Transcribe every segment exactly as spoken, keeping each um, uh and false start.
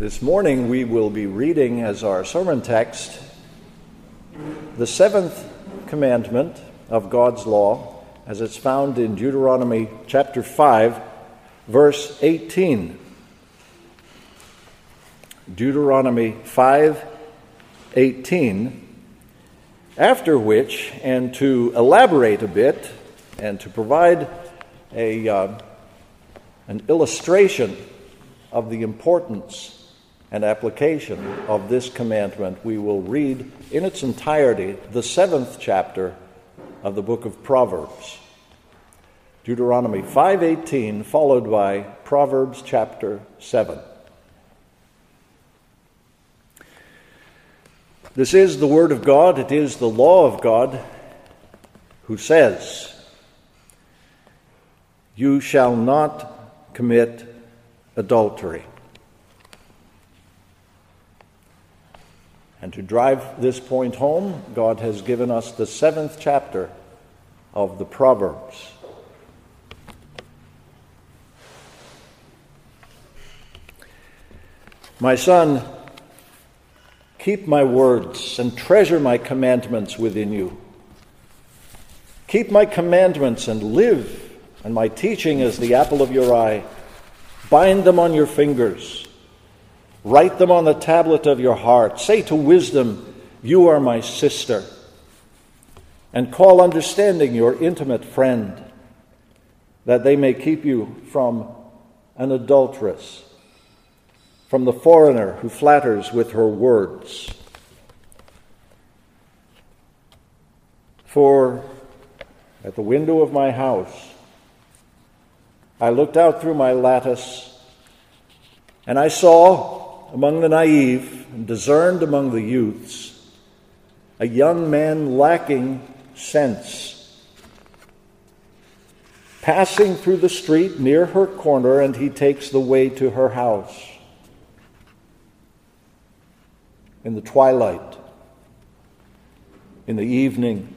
This morning we will be reading as our sermon text the seventh commandment of God's law as it's found in Deuteronomy chapter five, verse eighteen. Deuteronomy five, eighteen, after which, and to elaborate a bit and to provide a uh, an illustration of the importance and application of this commandment, we will read in its entirety the seventh chapter of the book of Proverbs. Deuteronomy five eighteen, followed by Proverbs chapter seven. This is the Word of God, it is the law of God, who says, "You shall not commit adultery." And to drive this point home, God has given us the seventh chapter of the Proverbs. "My son, keep my words and treasure my commandments within you. Keep my commandments and live, and my teaching is the apple of your eye. Bind them on your fingers. Write them on the tablet of your heart. Say to wisdom, 'You are my sister,' and call understanding your intimate friend, that they may keep you from an adulteress, from the foreigner who flatters with her words. For at the window of my house I looked out through my lattice, and I saw among the naive and discerned among the youths a young man lacking sense, passing through the street near her corner, and he takes the way to her house. In the twilight, in the evening,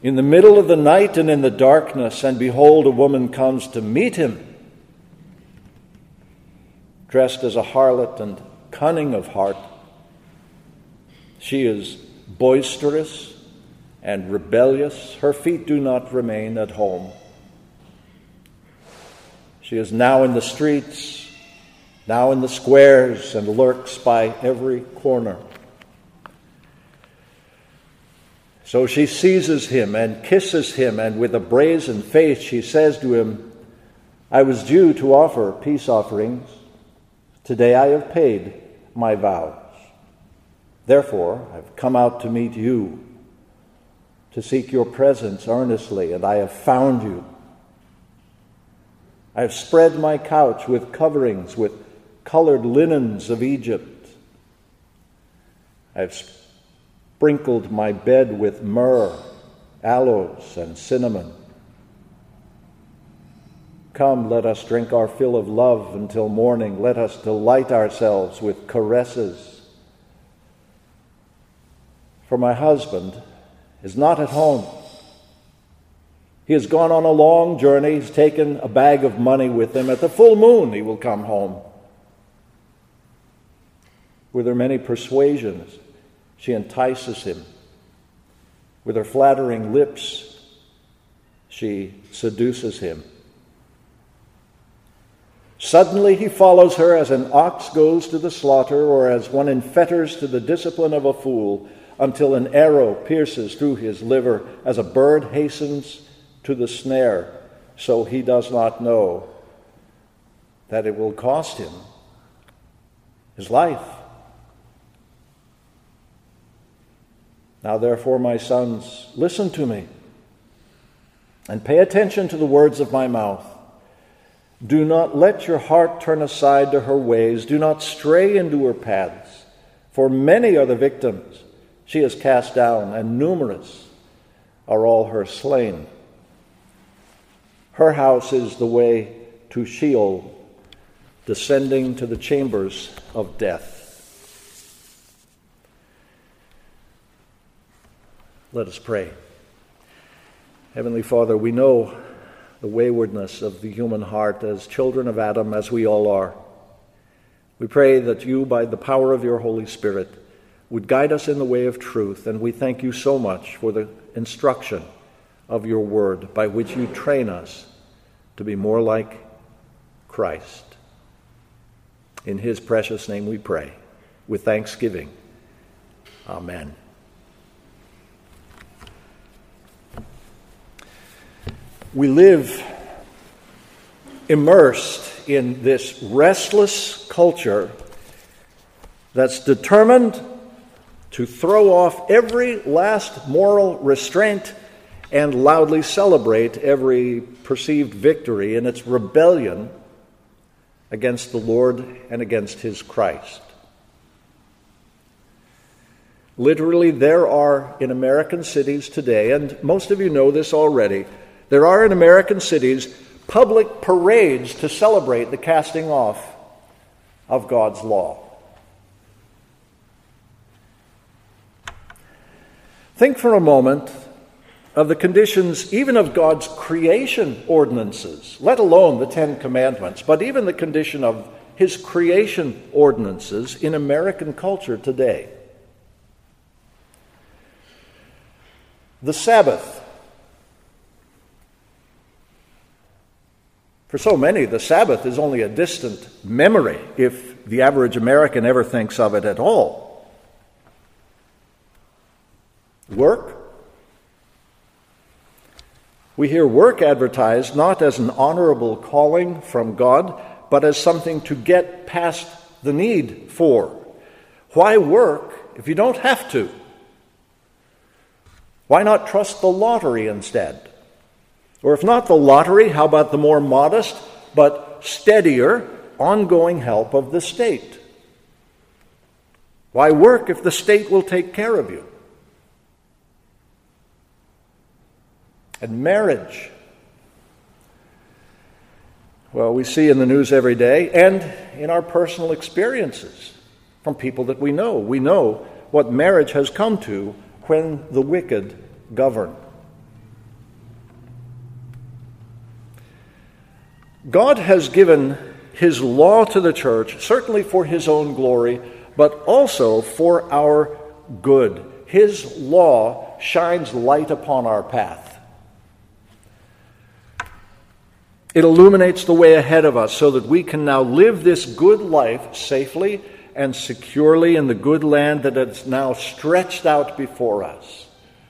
in the middle of the night and in the darkness, and behold, a woman comes to meet him, dressed as a harlot and cunning of heart. She is boisterous and rebellious. Her feet do not remain at home. She is now in the streets, now in the squares, and lurks by every corner. So she seizes him and kisses him, and with a brazen face she says to him, 'I was due to offer peace offerings. Today I have paid my vows. Therefore I have come out to meet you, to seek your presence earnestly, and I have found you. I have spread my couch with coverings, with colored linens of Egypt. I have spread Sprinkled my bed with myrrh, aloes, and cinnamon. Come, let us drink our fill of love until morning. Let us delight ourselves with caresses. For my husband is not at home. He has gone on a long journey. He's taken a bag of money with him. At the full moon he will come home.' With her many persuasions, she entices him. With her flattering lips, she seduces him. Suddenly he follows her as an ox goes to the slaughter, or as one in fetters to the discipline of a fool, until an arrow pierces through his liver, as a bird hastens to the snare, so he does not know that it will cost him his life. Now therefore, my sons, listen to me and pay attention to the words of my mouth. Do not let your heart turn aside to her ways. Do not stray into her paths. For many are the victims she is cast down, and numerous are all her slain. Her house is the way to Sheol, descending to the chambers of death." Let us pray. Heavenly Father, we know the waywardness of the human heart as children of Adam, as we all are. We pray that you, by the power of your Holy Spirit, would guide us in the way of truth, and we thank you so much for the instruction of your word by which you train us to be more like Christ. In his precious name we pray, with thanksgiving. Amen. We live immersed in this restless culture that's determined to throw off every last moral restraint and loudly celebrate every perceived victory in its rebellion against the Lord and against his Christ. Literally, there are in American cities today, and most of you know this already, there are in American cities public parades to celebrate the casting off of God's law. Think for a moment of the conditions even of God's creation ordinances, let alone the Ten Commandments, but even the condition of his creation ordinances in American culture today. The Sabbath. For so many, the Sabbath is only a distant memory, if the average American ever thinks of it at all. Work. We hear work advertised not as an honorable calling from God, but as something to get past the need for. Why work if you don't have to? Why not trust the lottery instead? Or if not the lottery, how about the more modest but steadier ongoing help of the state? Why work if the state will take care of you? And marriage. Well, we see in the news every day and in our personal experiences from people that we know. We know what marriage has come to when the wicked govern. God has given his law to the church, certainly for his own glory, but also for our good. His law shines light upon our path. It illuminates the way ahead of us so that we can now live this good life safely and securely in the good land that is now stretched out before us.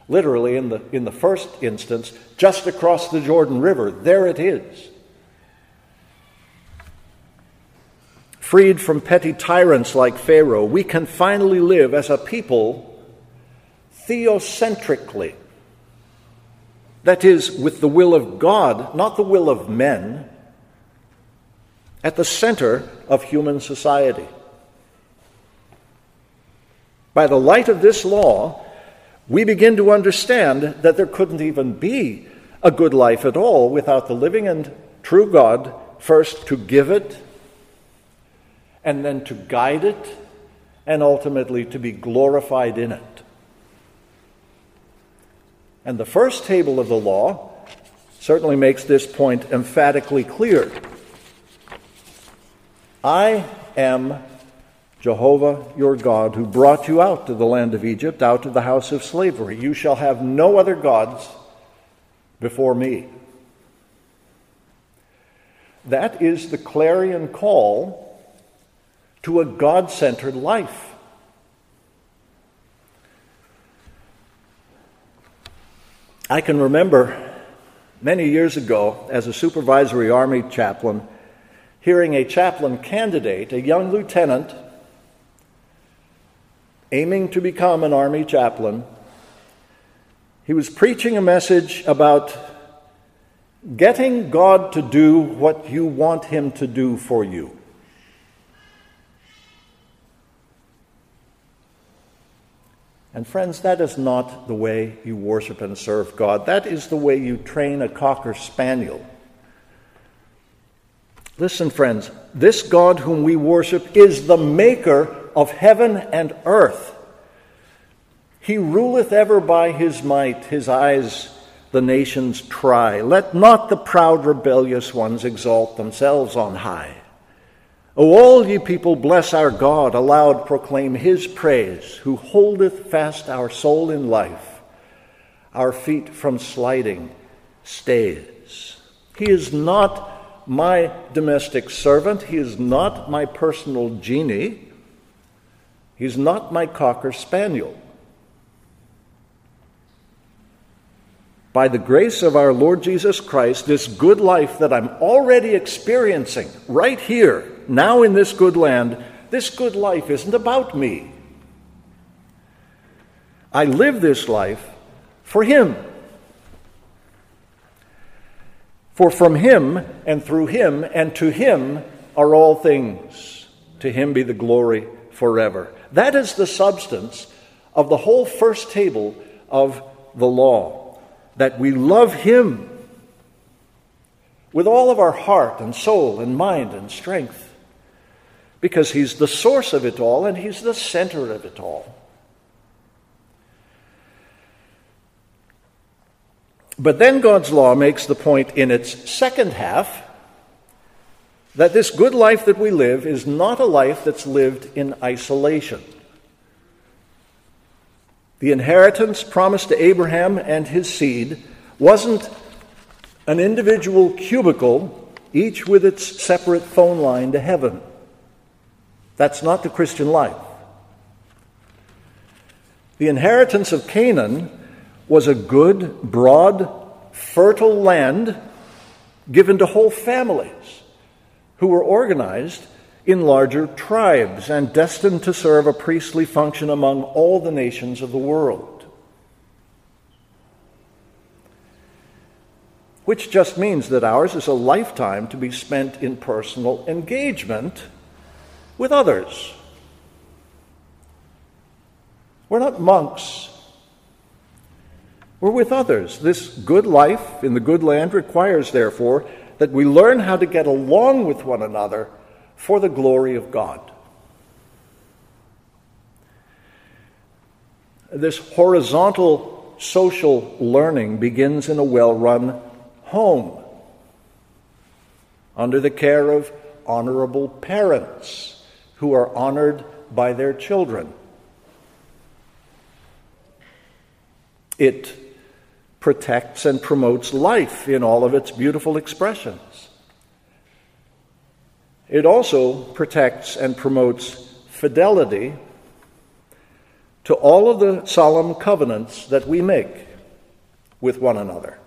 Literally, in the, in the first instance, just across the Jordan River, there it is. Freed from petty tyrants like Pharaoh, we can finally live as a people theocentrically. That is, with the will of God, not the will of men, at the center of human society. By the light of this law, we begin to understand that there couldn't even be a good life at all without the living and true God first to give it, and then to guide it, and ultimately to be glorified in it. And the first table of the law certainly makes this point emphatically clear. I am Jehovah your God, who brought you out to the land of Egypt, out of the house of slavery. You shall have no other gods before me. That is the clarion call to a God-centered life. I can remember many years ago, as a supervisory army chaplain, hearing a chaplain candidate, a young lieutenant, aiming to become an army chaplain. He was preaching a message about getting God to do what you want him to do for you. And friends, that is not the way you worship and serve God. That is the way you train a cocker spaniel. Listen, friends, this God whom we worship is the maker of heaven and earth. He ruleth ever by his might, his eyes the nations try. Let not the proud rebellious ones exalt themselves on high. O all ye people, bless our God, aloud proclaim his praise, who holdeth fast our soul in life, our feet from sliding stays. He is not my domestic servant. He is not my personal genie. He's not my cocker spaniel. By the grace of our Lord Jesus Christ, this good life that I'm already experiencing right here, now in this good land, this good life isn't about me. I live this life for him. For from him and through him and to him are all things. To him be the glory forever. That is the substance of the whole first table of the law. That we love him with all of our heart and soul and mind and strength, because he's the source of it all and he's the center of it all. But then God's law makes the point in its second half that this good life that we live is not a life that's lived in isolation. The inheritance promised to Abraham and his seed wasn't an individual cubicle, each with its separate phone line to heaven. That's not the Christian life. The inheritance of Canaan was a good, broad, fertile land given to whole families who were organized in larger tribes and destined to serve a priestly function among all the nations of the world. Which just means that ours is a lifetime to be spent in personal engagement with others. We're not monks. We're with others. This good life in the good land requires, therefore, that we learn how to get along with one another for the glory of God. This horizontal social learning begins in a well-run home, under the care of honorable parents who are honored by their children. It protects and promotes life in all of its beautiful expressions. It also protects and promotes fidelity to all of the solemn covenants that we make with one another.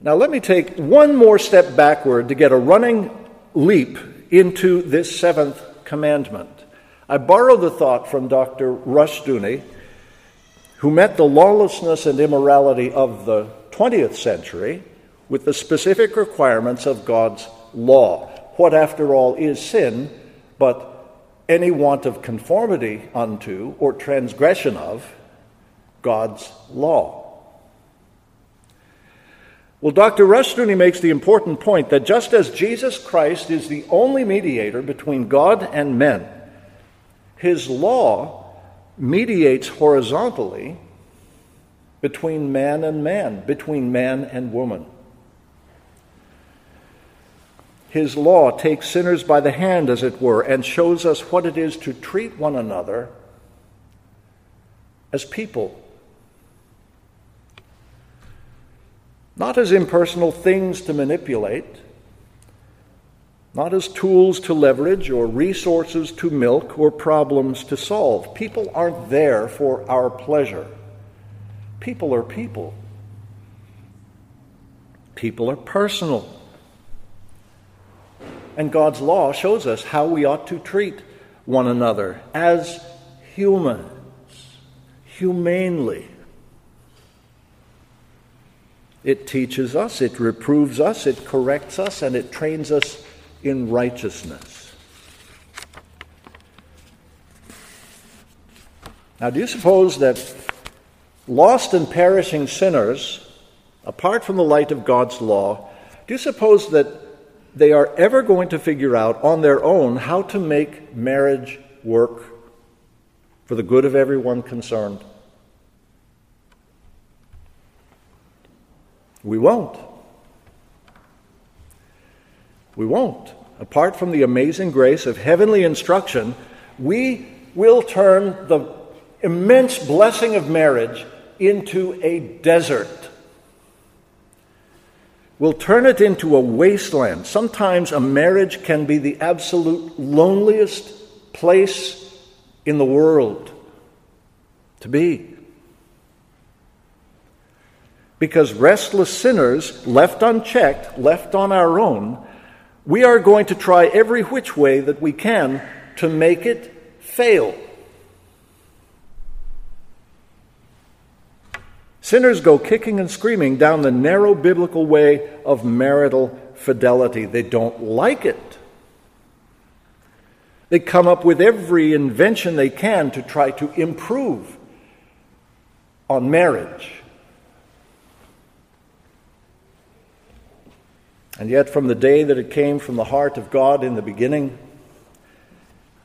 Now let me take one more step backward to get a running leap into this seventh commandment. I borrow the thought from Doctor Rushdoony, who met the lawlessness and immorality of the twentieth century with the specific requirements of God's law. What, after all, is sin but any want of conformity unto or transgression of God's law? Well, Doctor Rushdoony makes the important point that just as Jesus Christ is the only mediator between God and men, his law mediates horizontally between man and man, between man and woman. His law takes sinners by the hand, as it were, and shows us what it is to treat one another as people. Not as impersonal things to manipulate, not as tools to leverage or resources to milk or problems to solve. People aren't there for our pleasure. People are people. People are personal. And God's law shows us how we ought to treat one another as humans, humanely. It teaches us, it reproves us, it corrects us, and it trains us in righteousness. Now, do you suppose that lost and perishing sinners, apart from the light of God's law, do you suppose that they are ever going to figure out on their own how to make marriage work for the good of everyone concerned? We won't. We won't. Apart from the amazing grace of heavenly instruction, we will turn the immense blessing of marriage into a desert. We'll turn it into a wasteland. Sometimes a marriage can be the absolute loneliest place in the world to be. Because restless sinners, left unchecked, left on our own, we are going to try every which way that we can to make it fail. Sinners go kicking and screaming down the narrow biblical way of marital fidelity. They don't like it. They come up with every invention they can to try to improve on marriage. And yet, from the day that it came from the heart of God in the beginning,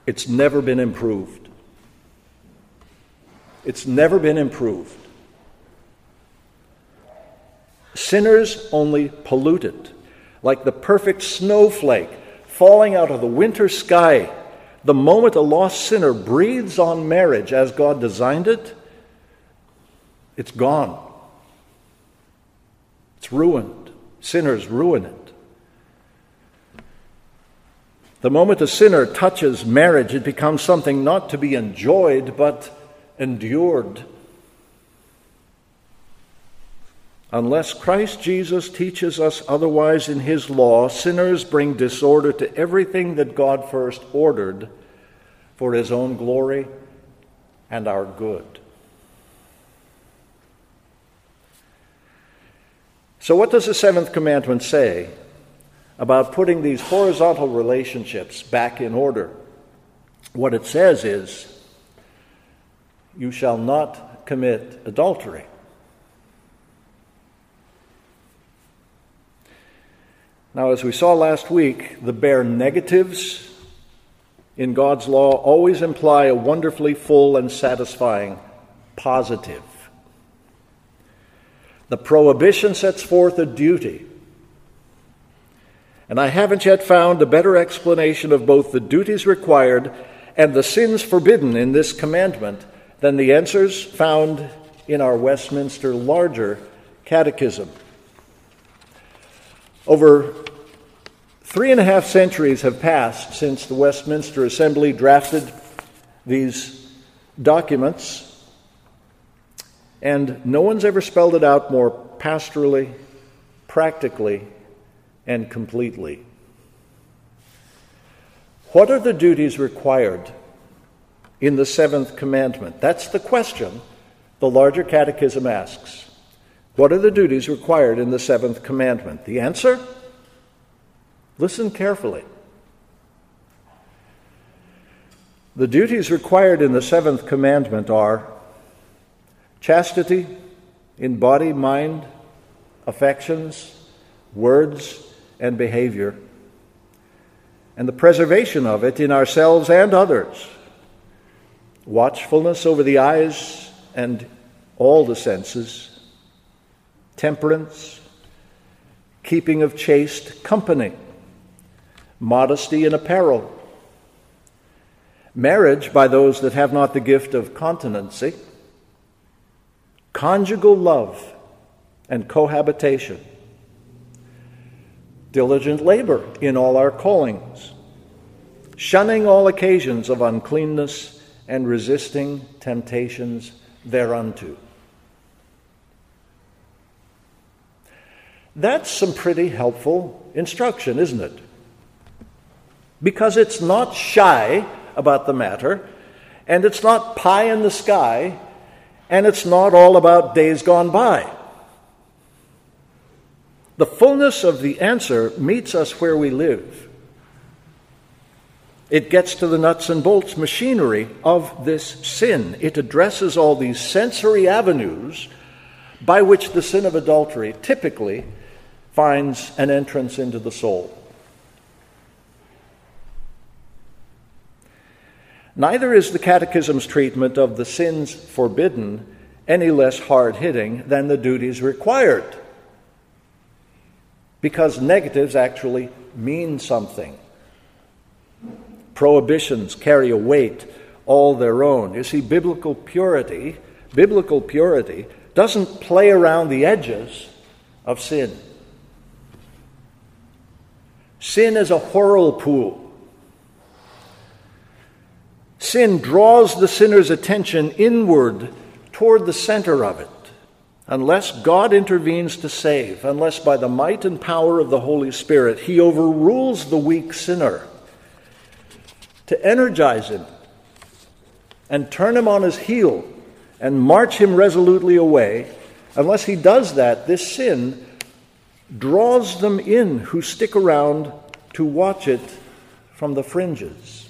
it's never been improved. It's never been improved. Sinners only pollute it. Like the perfect snowflake falling out of the winter sky, the moment a lost sinner breathes on marriage as God designed it, it's gone. It's ruined. Sinners ruin it. The moment a sinner touches marriage, it becomes something not to be enjoyed, but endured. Unless Christ Jesus teaches us otherwise in his law, sinners bring disorder to everything that God first ordered for his own glory and our good. So what does the seventh commandment say about putting these horizontal relationships back in order? What it says is, you shall not commit adultery. Now, as we saw last week, the bare negatives in God's law always imply a wonderfully full and satisfying positive. The prohibition sets forth a duty. And I haven't yet found a better explanation of both the duties required and the sins forbidden in this commandment than the answers found in our Westminster Larger Catechism. Over three and a half centuries have passed since the Westminster Assembly drafted these documents, and no one's ever spelled it out more pastorally, practically, and completely. What are the duties required in the seventh commandment? That's the question the Larger Catechism asks. What are the duties required in the seventh commandment? The answer? Listen carefully. The duties required in the seventh commandment are chastity in body, mind, affections, words, and behavior, and the preservation of it in ourselves and others, watchfulness over the eyes and all the senses, temperance, keeping of chaste company, modesty in apparel, marriage by those that have not the gift of continency, conjugal love and cohabitation, diligent labor in all our callings, shunning all occasions of uncleanness and resisting temptations thereunto. That's some pretty helpful instruction, isn't it? Because it's not shy about the matter, and it's not pie in the sky, and it's not all about days gone by. The fullness of the answer meets us where we live. It gets to the nuts and bolts machinery of this sin. It addresses all these sensory avenues by which the sin of adultery typically finds an entrance into the soul. Neither is the Catechism's treatment of the sins forbidden any less hard-hitting than the duties required, because negatives actually mean something. Prohibitions carry a weight all their own. You see, biblical purity, biblical purity doesn't play around the edges of sin. Sin is a whirlpool. Sin draws the sinner's attention inward toward the center of it, unless God intervenes to save, unless by the might and power of the Holy Spirit he overrules the weak sinner to energize him and turn him on his heel and march him resolutely away. Unless he does that, this sin draws them in who stick around to watch it from the fringes.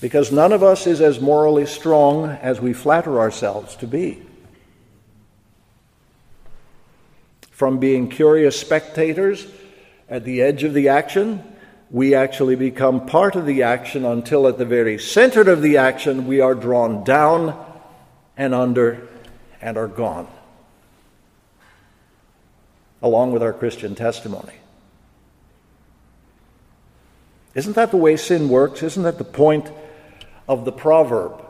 Because none of us is as morally strong as we flatter ourselves to be. From being curious spectators at the edge of the action, we actually become part of the action until at the very center of the action we are drawn down and under and are gone, along with our Christian testimony. Isn't that the way sin works? Isn't that the point of the proverb?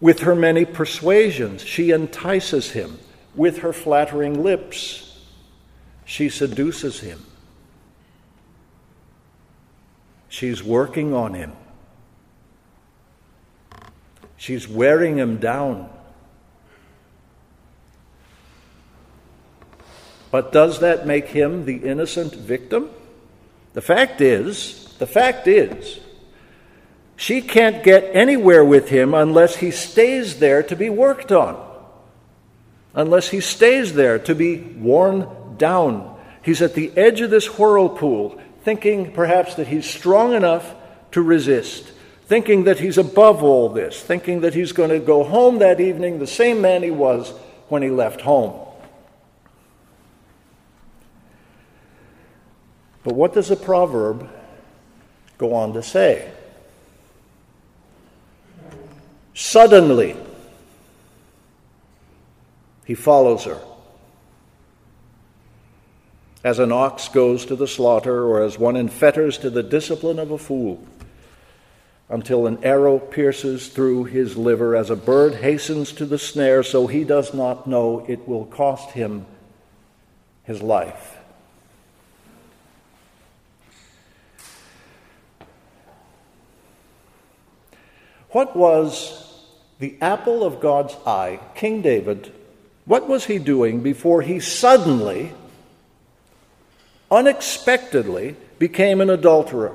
With her many persuasions, she entices him. With her flattering lips, she seduces him. She's working on him. She's wearing him down. But does that make him the innocent victim? The fact is, the fact is, she can't get anywhere with him unless he stays there to be worked on, unless he stays there to be worn down. He's at the edge of this whirlpool, thinking perhaps that he's strong enough to resist, thinking that he's above all this, thinking that he's going to go home that evening the same man he was when he left home. But what does the proverb go on to say? Suddenly, he follows her. As an ox goes to the slaughter, or as one in fetters to the discipline of a fool, until an arrow pierces through his liver, as a bird hastens to the snare, so he does not know it will cost him his life. What was the apple of God's eye, King David? What was he doing before he suddenly, unexpectedly, became an adulterer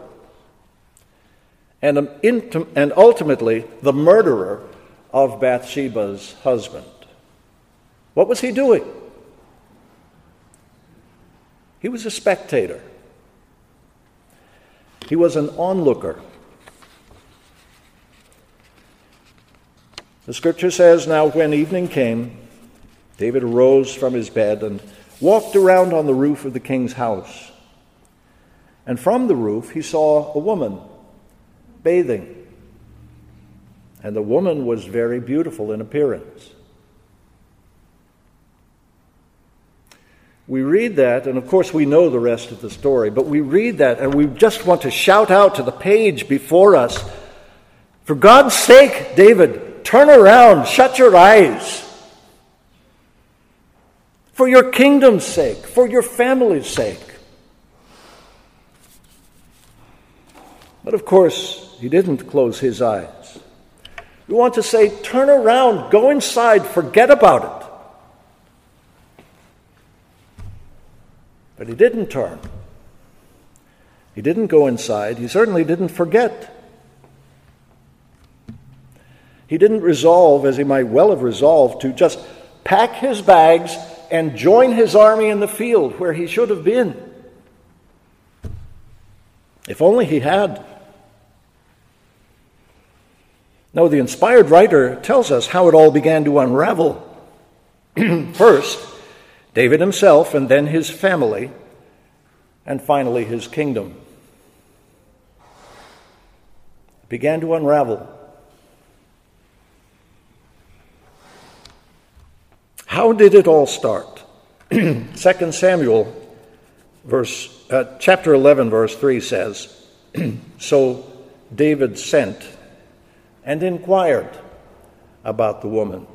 and and ultimately the murderer of Bathsheba's husband? What was he doing? He was a spectator. He was an onlooker. The scripture says, now when evening came, David arose from his bed and walked around on the roof of the king's house. And from the roof he saw a woman bathing. And the woman was very beautiful in appearance. We read that, and of course we know the rest of the story, but we read that and we just want to shout out to the page before us, for God's sake, David, turn around, shut your eyes. For your kingdom's sake, for your family's sake. But of course, he didn't close his eyes. We want to say, turn around, go inside, forget about it. But he didn't turn. He didn't go inside. He certainly didn't forget. He didn't resolve, as he might well have resolved, to just pack his bags and join his army in the field where he should have been. If only he had. No, the inspired writer tells us how it all began to unravel. First, David himself, and then his family, and finally his kingdom. It began to unravel. How did it all start? Second Samuel verse, uh, chapter eleven, verse three says, So David sent and inquired about the woman.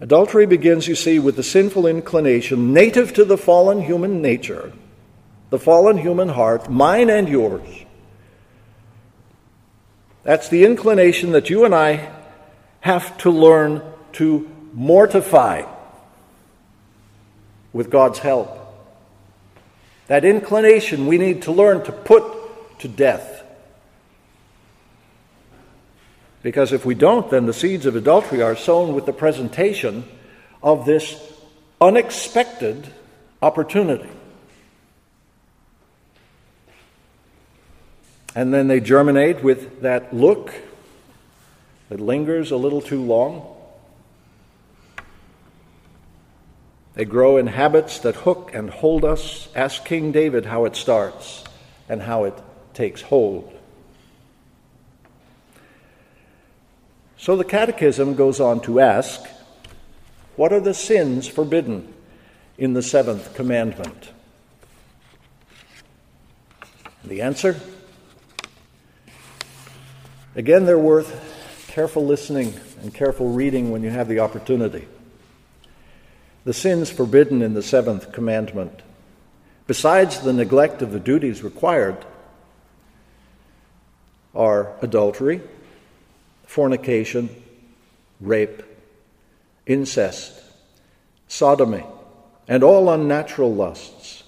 Adultery begins, you see, with the sinful inclination native to the fallen human nature, the fallen human heart, mine and yours. That's the inclination that you and I have to learn to mortify with God's help. That inclination we need to learn to put to death. Because if we don't, then the seeds of adultery are sown with the presentation of this unexpected opportunity. And then they germinate with that look that lingers a little too long. They grow in habits that hook and hold us. Ask King David how it starts and how it takes hold. So the Catechism goes on to ask, what are the sins forbidden in the seventh commandment? The answer? Again, they're worth careful listening and careful reading when you have the opportunity. The sins forbidden in the seventh commandment, besides the neglect of the duties required, are adultery, fornication, rape, incest, sodomy, and all unnatural lusts,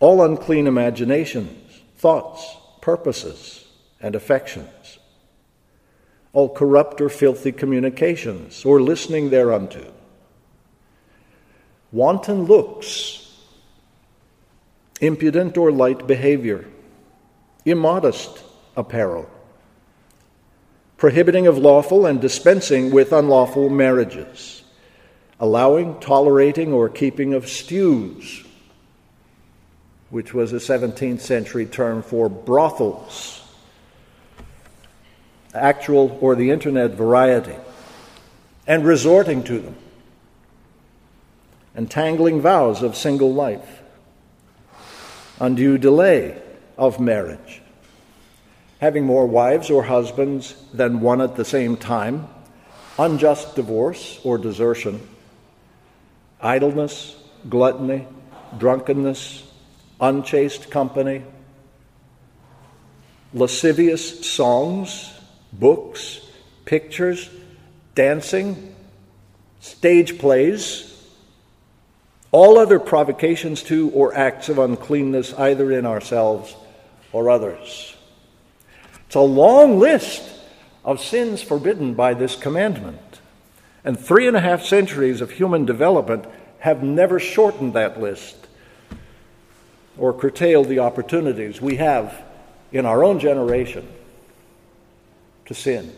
all unclean imaginations, thoughts, purposes, and affections, all corrupt or filthy communications, or listening thereunto, wanton looks, impudent or light behavior, immodest apparel, prohibiting of lawful and dispensing with unlawful marriages, allowing, tolerating, or keeping of stews, which was a seventeenth century term for brothels, actual or the internet variety, and resorting to them, entangling vows of single life, undue delay of marriage, having more wives or husbands than one at the same time, unjust divorce or desertion, idleness, gluttony, drunkenness, unchaste company, lascivious songs, books, pictures, dancing, stage plays, all other provocations to or acts of uncleanness either in ourselves or others. It's a long list of sins forbidden by this commandment. And three and a half centuries of human development have never shortened that list or curtailed the opportunities we have in our own generation to sin.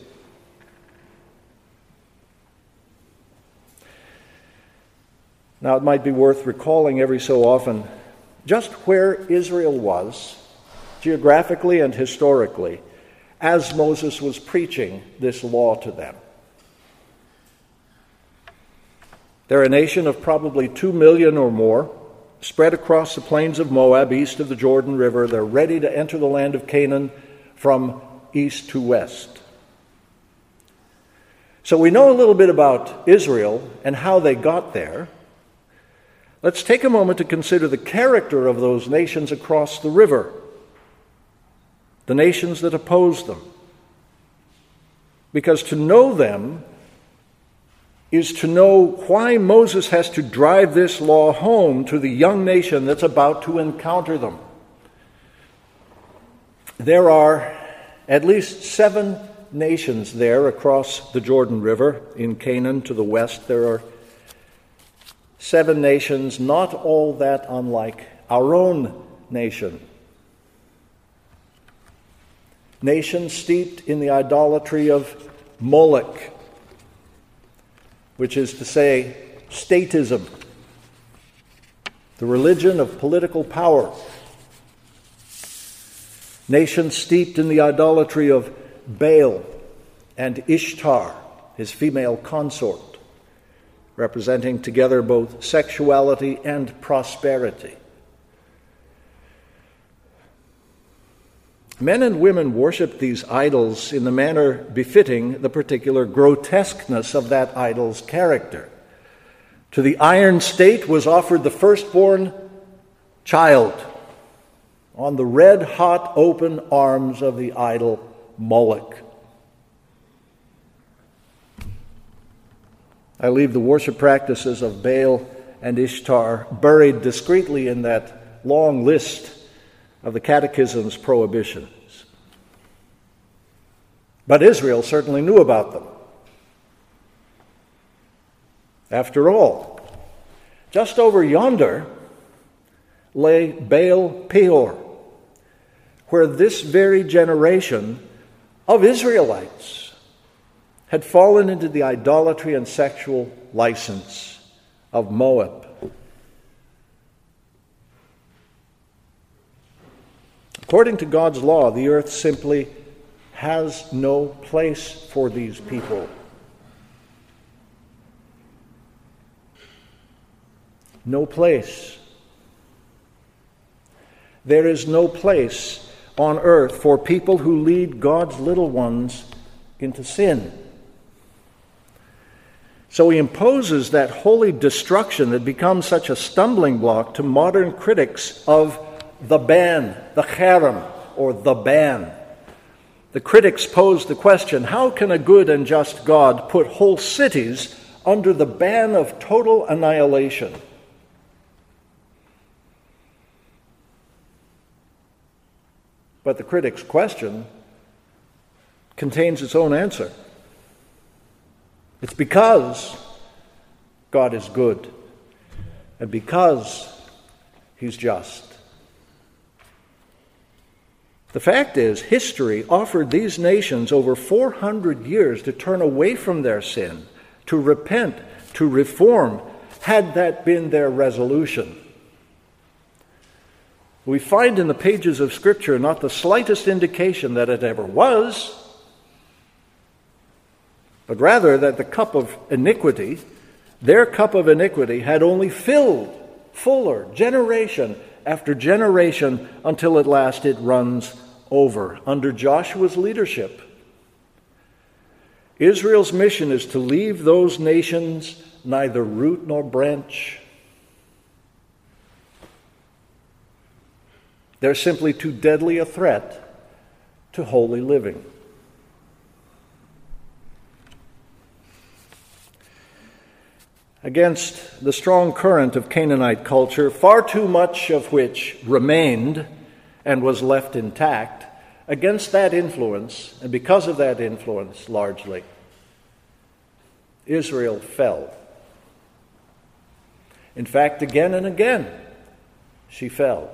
Now, it might be worth recalling every so often just where Israel was, geographically and historically, as Moses was preaching this law to them. They're a nation of probably two million or more, spread across the plains of Moab, east of the Jordan River. They're ready to enter the land of Canaan from east to west. So we know a little bit about Israel and how they got there. Let's take a moment to consider the character of those nations across the river, the nations that oppose them. Because to know them is to know why Moses has to drive this law home to the young nation that's about to encounter them. There are at least seven nations there across the Jordan River in Canaan to the west. There are seven nations, not all that unlike our own nation. Nation steeped in the idolatry of Moloch, which is to say, statism, the religion of political power. Nation steeped in the idolatry of Baal and Ishtar his female consort, representing together both sexuality and prosperity. Men and women worshipped these idols in the manner befitting the particular grotesqueness of that idol's character. To the iron state was offered the firstborn child on the red-hot open arms of the idol Moloch. I leave the worship practices of Baal and Ishtar buried discreetly in that long list of the Catechism's prohibitions. But Israel certainly knew about them. After all, just over yonder lay Baal Peor, where this very generation of Israelites had fallen into the idolatry and sexual license of Moab. According to God's law, the earth simply has no place for these people. No place. There is no place on earth for people who lead God's little ones into sin. So he imposes that holy destruction that becomes such a stumbling block to modern critics of the ban, the harem, or the ban. The critics pose the question, how can a good and just God put whole cities under the ban of total annihilation? But the critic's question contains its own answer. It's because God is good and because he's just. The fact is, history offered these nations over four hundred years to turn away from their sin, to repent, to reform, had that been their resolution. We find in the pages of Scripture not the slightest indication that it ever was, but rather that the cup of iniquity, their cup of iniquity, had only filled fuller generation after generation, until at last it runs over. Under Joshua's leadership, Israel's mission is to leave those nations neither root nor branch. They're simply too deadly a threat to holy living. Against the strong current of Canaanite culture, far too much of which remained and was left intact, against that influence, and because of that influence largely, Israel fell. In fact, again and again, she fell.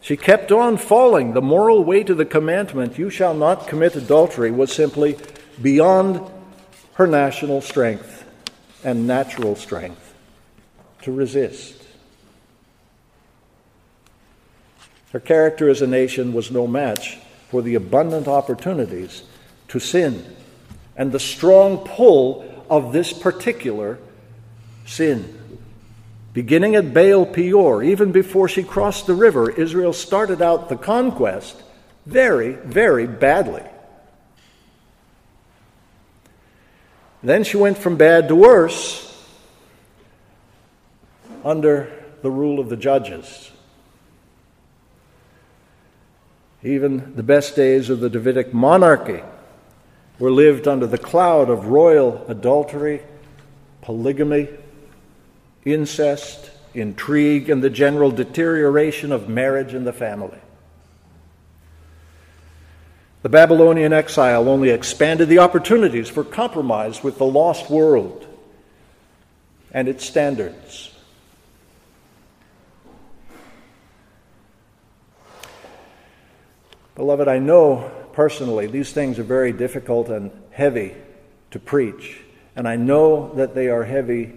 She kept on falling. The moral weight of the commandment, "You shall not commit adultery," was simply beyond her national strength and natural strength to resist. Her character as a nation was no match for the abundant opportunities to sin and the strong pull of this particular sin. Beginning at Baal Peor, even before she crossed the river, Israel started out the conquest very, very badly. Then she went from bad to worse under the rule of the judges. Even the best days of the Davidic monarchy were lived under the cloud of royal adultery, polygamy, incest, intrigue, and the general deterioration of marriage and the family. The Babylonian exile only expanded the opportunities for compromise with the lost world and its standards. Beloved, I know personally these things are very difficult and heavy to preach, and I know that they are heavy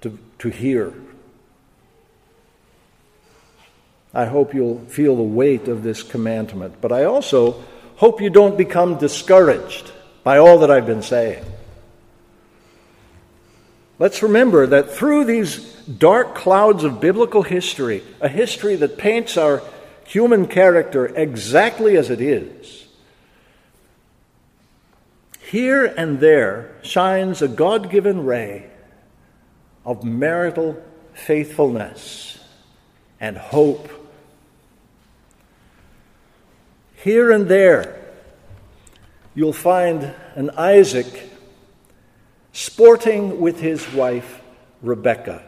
to, to hear. I hope you'll feel the weight of this commandment, but I also hope you don't become discouraged by all that I've been saying. Let's remember that through these dark clouds of biblical history, a history that paints our human character exactly as it is, here and there shines a God-given ray of marital faithfulness and hope. Here and there, you'll find an Isaac sporting with his wife Rebecca,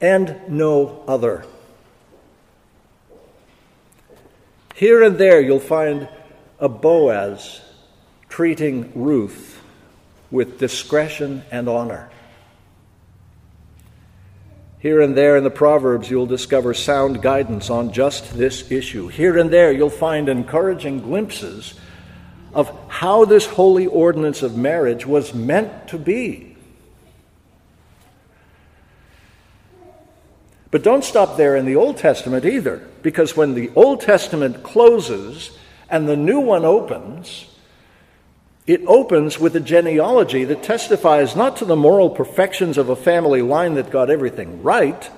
and no other. Here and there, you'll find a Boaz treating Ruth with discretion and honor. Here and there in the Proverbs, you'll discover sound guidance on just this issue. Here and there, you'll find encouraging glimpses of how this holy ordinance of marriage was meant to be. But don't stop there in the Old Testament either, because when the Old Testament closes and the new one opens, it opens with a genealogy that testifies not to the moral perfections of a family line that got everything right,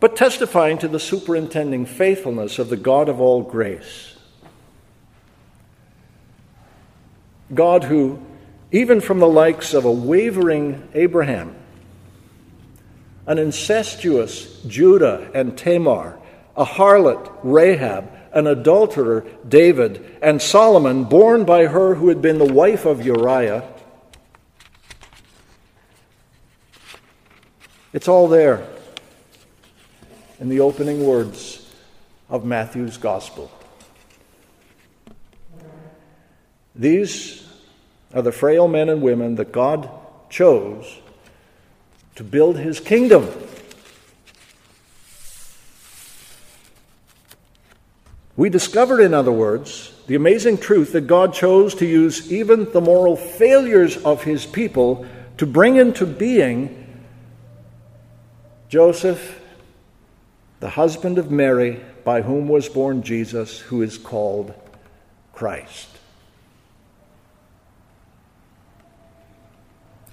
but testifying to the superintending faithfulness of the God of all grace. God who, even from the likes of a wavering Abraham, an incestuous Judah and Tamar, a harlot Rahab, an adulterer, David, and Solomon, born by her who had been the wife of Uriah. It's all there in the opening words of Matthew's Gospel. These are the frail men and women that God chose to build his kingdom. We discovered, in other words, the amazing truth that God chose to use even the moral failures of his people to bring into being Joseph, the husband of Mary, by whom was born Jesus, who is called Christ.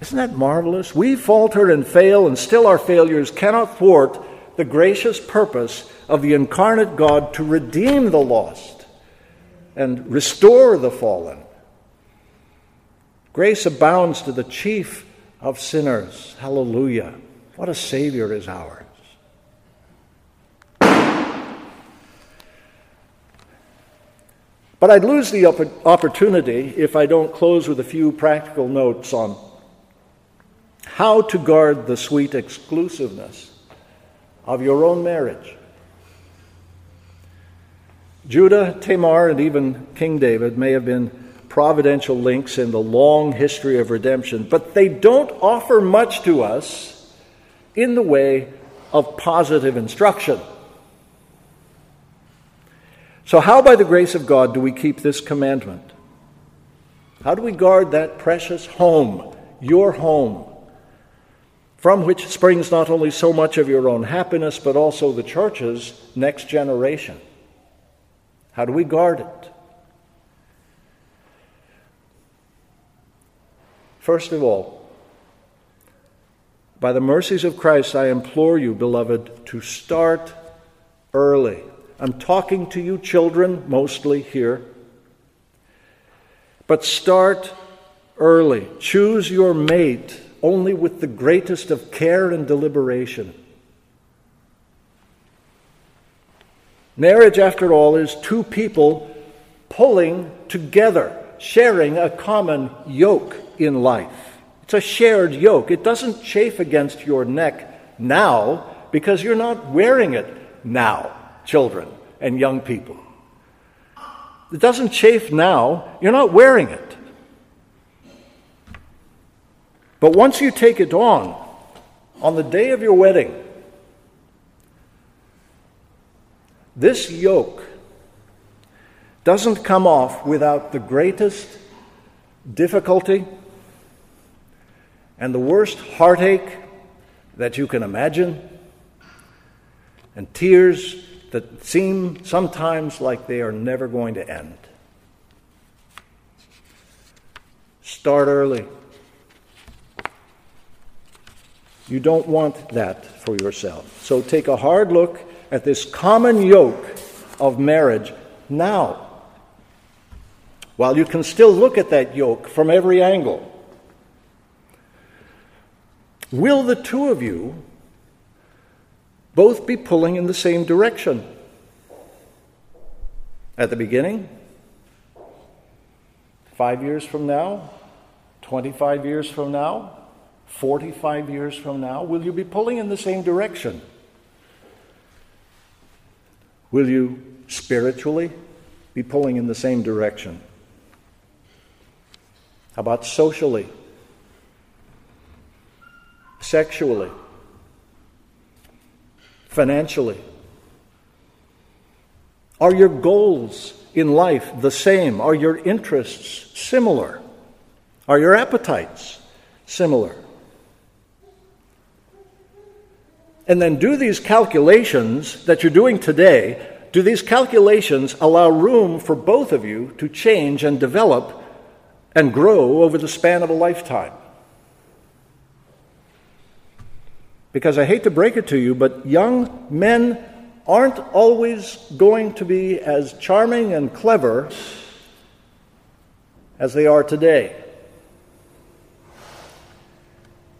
Isn't that marvelous? We falter and fail, and still our failures cannot thwart the gracious purpose of the incarnate God to redeem the lost and restore the fallen. Grace abounds to the chief of sinners. Hallelujah. What a Savior is ours. But I'd lose the opportunity if I don't close with a few practical notes on how to guard the sweet exclusiveness of your own marriage. Judah, Tamar, and even King David may have been providential links in the long history of redemption, but they don't offer much to us in the way of positive instruction. So how, by the grace of God, do we keep this commandment? How do we guard that precious home, your home, from which springs not only so much of your own happiness, but also the church's next generation? How do we guard it? First of all, by the mercies of Christ, I implore you, beloved, to start early. I'm talking to you children, mostly here. But start early. Choose your mate only with the greatest of care and deliberation. Marriage, after all, is two people pulling together, sharing a common yoke in life. It's a shared yoke. It doesn't chafe against your neck now because you're not wearing it now, children and young people. It doesn't chafe now. You're not wearing it. But once you take it on, on the day of your wedding, this yoke doesn't come off without the greatest difficulty and the worst heartache that you can imagine, and tears that seem sometimes like they are never going to end. Start early. You don't want that for yourself. So take a hard look at this common yoke of marriage now, while you can still look at that yoke from every angle. Will the two of you both be pulling in the same direction at the beginning? Five years from now? twenty-five years from now? forty-five years from now? Will you be pulling in the same direction? Will you spiritually be pulling in the same direction? How about socially? Sexually? Financially? Are your goals in life the same? Are your interests similar? Are your appetites similar? And then do these calculations that you're doing today, do these calculations allow room for both of you to change and develop and grow over the span of a lifetime? Because I hate to break it to you, but young men aren't always going to be as charming and clever as they are today.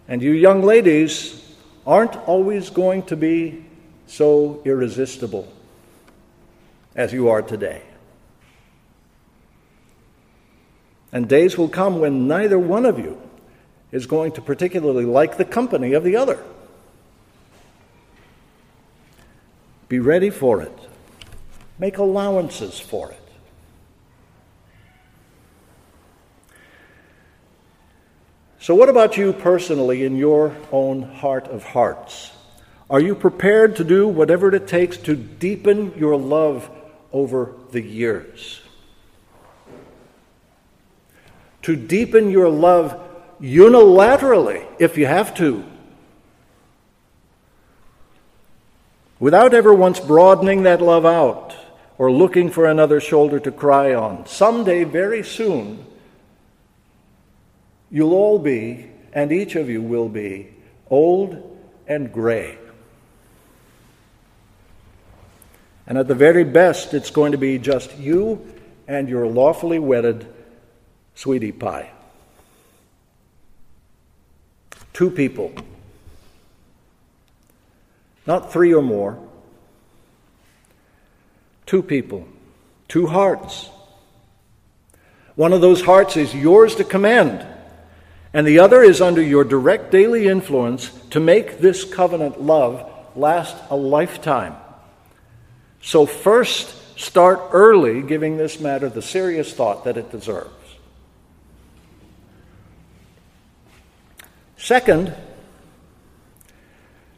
And you young ladies aren't always going to be so irresistible as you are today. And days will come when neither one of you is going to particularly like the company of the other. Be ready for it. Make allowances for it. So what about you personally in your own heart of hearts? Are you prepared to do whatever it takes to deepen your love over the years? To deepen your love unilaterally, if you have to, without ever once broadening that love out or looking for another shoulder to cry on. Someday, very soon, you'll all be, and each of you will be, old and gray. And at the very best, it's going to be just you and your lawfully wedded sweetie pie. Two people. Not three or more. Two people. Two hearts. One of those hearts is yours to command. And the other is under your direct daily influence to make this covenant love last a lifetime. So first, start early giving this matter the serious thought that it deserves. Second,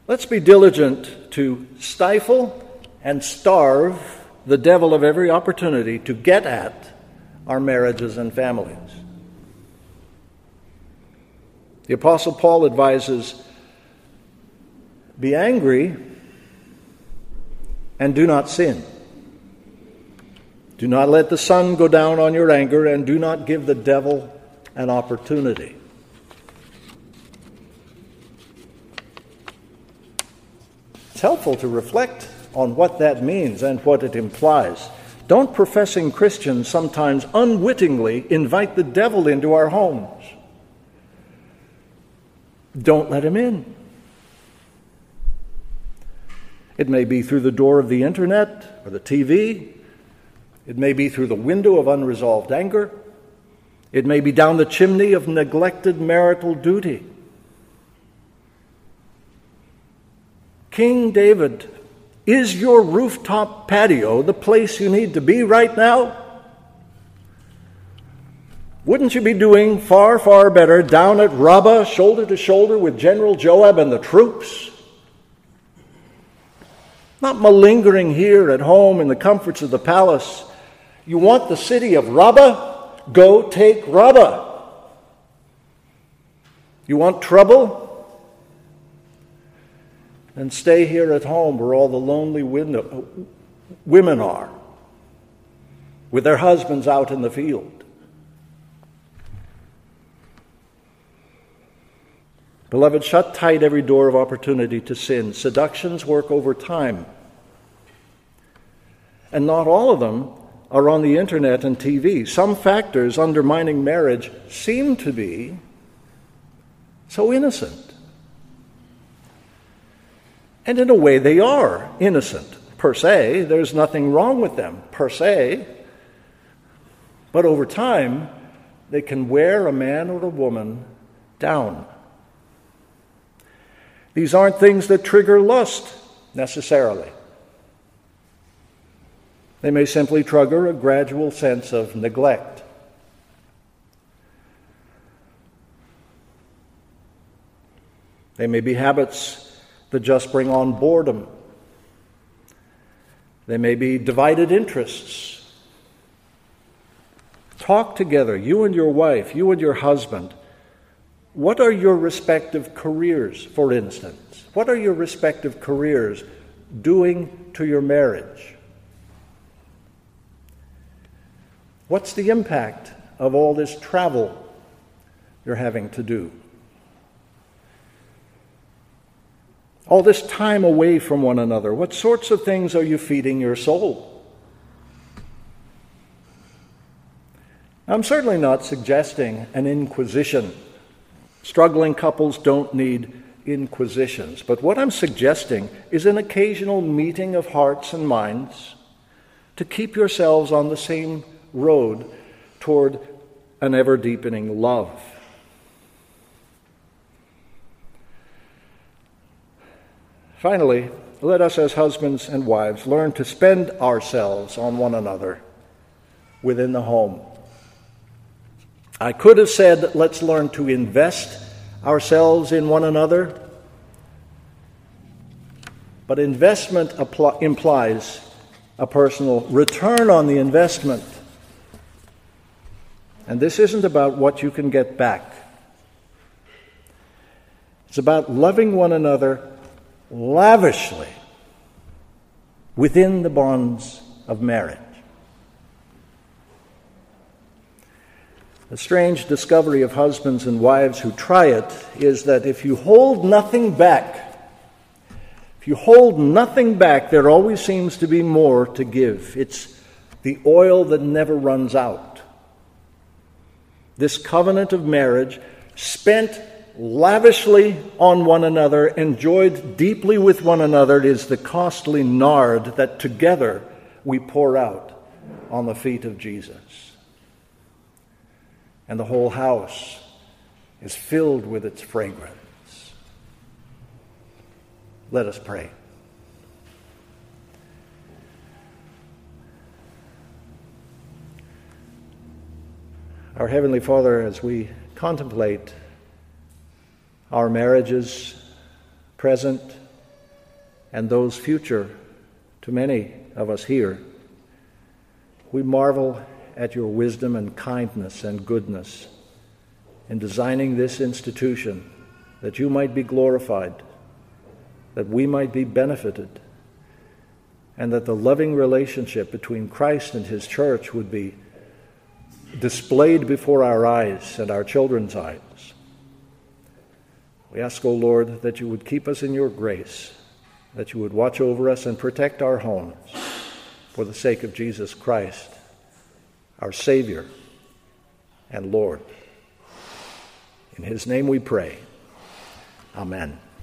let's be diligent to stifle and starve the devil of every opportunity to get at our marriages and families. The Apostle Paul advises, be angry and do not sin. Do not let the sun go down on your anger and do not give the devil an opportunity. It's helpful to reflect on what that means and what it implies. Don't professing Christians sometimes unwittingly invite the devil into our homes? Don't let him in. It may be through the door of the internet or the T V. It may be through the window of unresolved anger. It may be down the chimney of neglected marital duty. King David, is your rooftop patio the place you need to be right now? Wouldn't you be doing far, far better down at Rabbah, shoulder to shoulder with General Joab and the troops? Not malingering here at home in the comforts of the palace. You want the city of Rabbah? Go take Rabbah. You want trouble? And stay here at home where all the lonely window, women are, with their husbands out in the field. Beloved, shut tight every door of opportunity to sin. Seductions work over time. And not all of them are on the internet and T V. Some factors undermining marriage seem to be so innocent. And in a way, they are innocent, per se. There's nothing wrong with them, per se. But over time, they can wear a man or a woman down. These aren't things that trigger lust, necessarily. They may simply trigger a gradual sense of neglect. They may be habits that just bring on boredom. They may be divided interests. Talk together, you and your wife, you and your husband. What are your respective careers, for instance? What are your respective careers doing to your marriage? What's the impact of all this travel you're having to do? All this time away from one another, what sorts of things are you feeding your soul? I'm certainly not suggesting an inquisition. Struggling couples don't need inquisitions. But what I'm suggesting is an occasional meeting of hearts and minds to keep yourselves on the same road toward an ever-deepening love. Finally, let us as husbands and wives learn to spend ourselves on one another within the home. I could have said, let's learn to invest ourselves in one another. But investment impl- implies a personal return on the investment. And this isn't about what you can get back. It's about loving one another lavishly within the bonds of marriage. The strange discovery of husbands and wives who try it is that if you hold nothing back, if you hold nothing back, there always seems to be more to give. It's the oil that never runs out. This covenant of marriage, spent lavishly on one another, enjoyed deeply with one another, is the costly nard that together we pour out on the feet of Jesus. And the whole house is filled with its fragrance. Let us pray. Our Heavenly Father, as we contemplate our marriages, present and those future to many of us here, we marvel at your wisdom and kindness and goodness in designing this institution, that you might be glorified, that we might be benefited, and that the loving relationship between Christ and his church would be displayed before our eyes and our children's eyes. We ask, O Lord, that you would keep us in your grace, that you would watch over us and protect our homes for the sake of Jesus Christ, our Savior and Lord. In his name we pray. Amen.